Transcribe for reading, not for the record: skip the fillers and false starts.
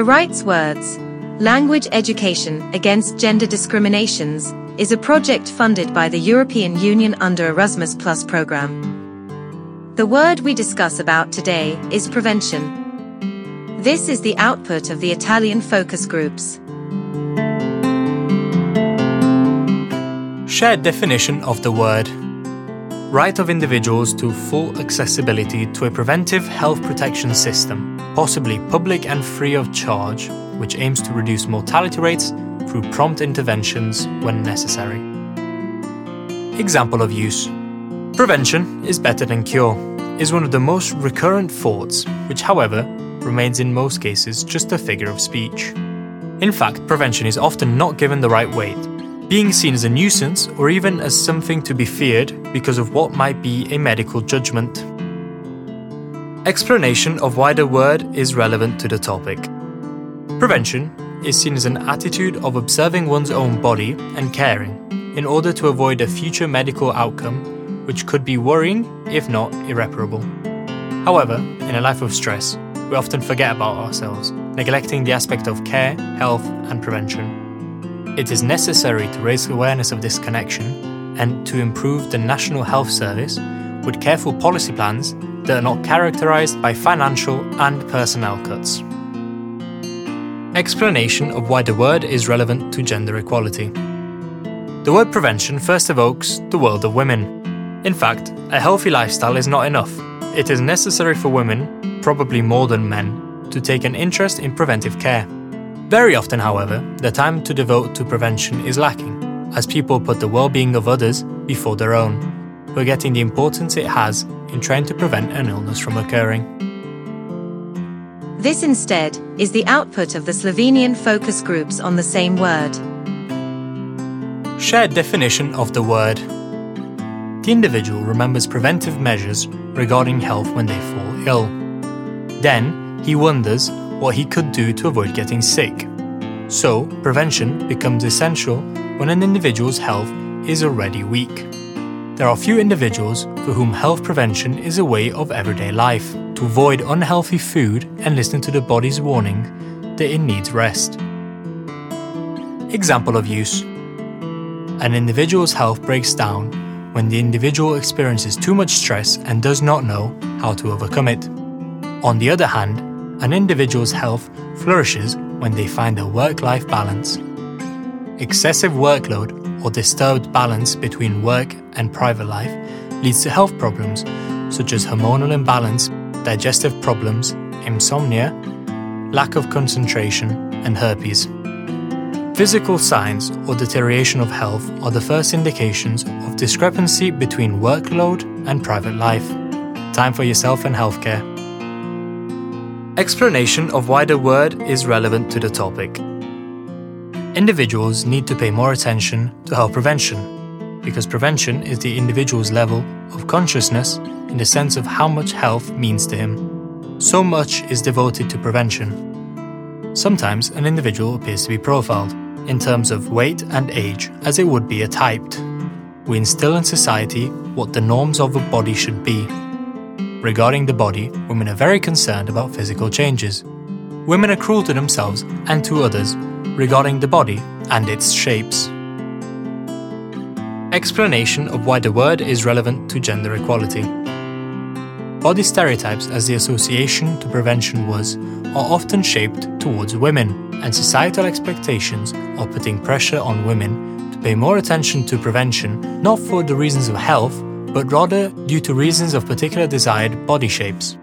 The Right Words, Language Education Against Gender Discriminations, is a project funded by the European Union under Erasmus+ program. The word we discuss about today is prevention. This is the output of the Italian focus groups. Shared definition of the word. Right of individuals to full accessibility to a preventive health protection system, possibly public and free of charge, which aims to reduce mortality rates through prompt interventions when necessary. Example of use. Prevention is better than cure is one of the most recurrent thoughts, which however remains in most cases just a figure of speech. In fact, prevention is often not given the right weight, being seen as a nuisance or even as something to be feared because of what might be a medical judgment. Explanation of why the word is relevant to the topic. Prevention is seen as an attitude of observing one's own body and caring in order to avoid a future medical outcome which could be worrying if not irreparable. However, in a life of stress, we often forget about ourselves, neglecting the aspect of care, health, and prevention. It is necessary to raise awareness of this connection and to improve the National Health Service with careful policy plans that are not characterised by financial and personnel cuts. Explanation of why the word is relevant to gender equality. The word prevention first evokes the world of women. In fact, a healthy lifestyle is not enough. It is necessary for women, probably more than men, to take an interest in preventive care. Very often, however, the time to devote to prevention is lacking, as people put the well-being of others before their own, forgetting the importance it has in trying to prevent an illness from occurring. This instead is the output of the Slovenian focus groups on the same word. Shared definition of the word. The individual remembers preventive measures regarding health when they fall ill. Then he wonders what he could do to avoid getting sick. So, prevention becomes essential when an individual's health is already weak. There are few individuals for whom health prevention is a way of everyday life, to avoid unhealthy food and listen to the body's warning that it needs rest. Example of use. An individual's health breaks down when the individual experiences too much stress and does not know how to overcome it. On the other hand, an individual's health flourishes when they find a work-life balance. Excessive workload or disturbed balance between work and private life leads to health problems such as hormonal imbalance, digestive problems, insomnia, lack of concentration, and herpes. Physical signs or deterioration of health are the first indications of discrepancy between workload and private life. Time for yourself and healthcare. Explanation of why the word is relevant to the topic. Individuals need to pay more attention to health prevention, because prevention is the individual's level of consciousness in the sense of how much health means to him. So much is devoted to prevention. Sometimes an individual appears to be profiled, in terms of weight and age, as it would be a typed. We instill in society what the norms of a body should be. Regarding the body, women are very concerned about physical changes. Women are cruel to themselves and to others regarding the body and its shapes. Explanation of why the word is relevant to gender equality. Body stereotypes, as the association to prevention was, are often shaped towards women, and societal expectations are putting pressure on women to pay more attention to prevention, not for the reasons of health, but rather due to reasons of particular desired body shapes.